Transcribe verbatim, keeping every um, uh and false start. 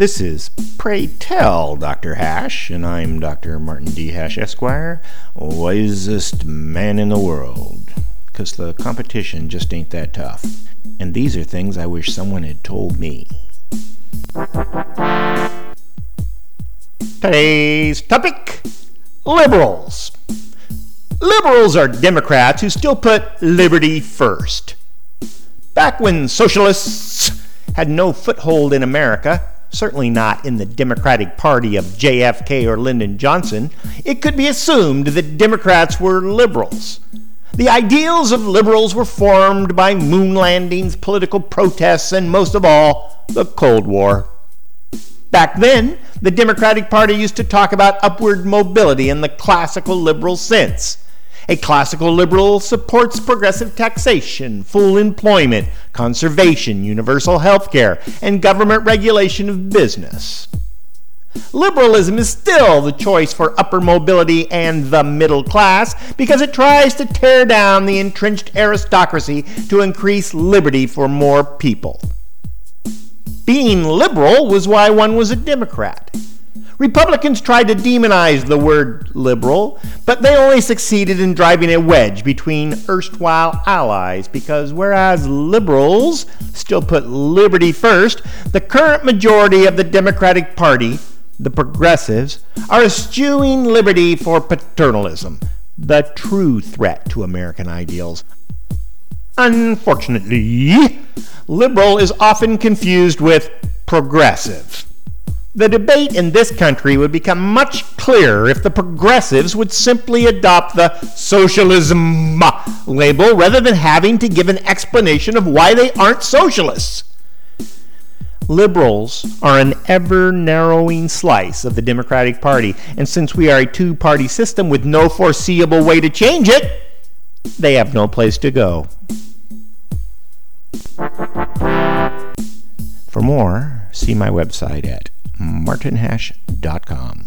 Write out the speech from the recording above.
This is Pray Tell, Doctor Hash, and I'm Doctor Martin D. Hash, Esquire, wisest man in the world, 'cause the competition just ain't that tough. And these are things I wish someone had told me. Today's topic, liberals. Liberals are Democrats who still put liberty first. Back when socialists had no foothold in America, certainly not in the Democratic Party of J F K or Lyndon Johnson, it could be assumed that Democrats were liberals. The ideals of liberals were formed by moon landings, political protests, and most of all, the Cold War. Back then, the Democratic Party used to talk about upward mobility in the classical liberal sense. A classical liberal supports progressive taxation, full employment, conservation, universal health care, and government regulation of business. Liberalism is still the choice for upper mobility and the middle class because it tries to tear down the entrenched aristocracy to increase liberty for more people. Being liberal was why one was a Democrat. Republicans tried to demonize the word liberal, but they only succeeded in driving a wedge between erstwhile allies because whereas liberals still put liberty first, the current majority of the Democratic Party, the progressives, are eschewing liberty for paternalism, the true threat to American ideals. Unfortunately, liberal is often confused with progressive. The debate in this country would become much clearer if the progressives would simply adopt the socialism label rather than having to give an explanation of why they aren't socialists. Liberals are an ever-narrowing slice of the Democratic Party, and since we are a two-party system with no foreseeable way to change it, they have no place to go. For more, see my website at martin hash dot com.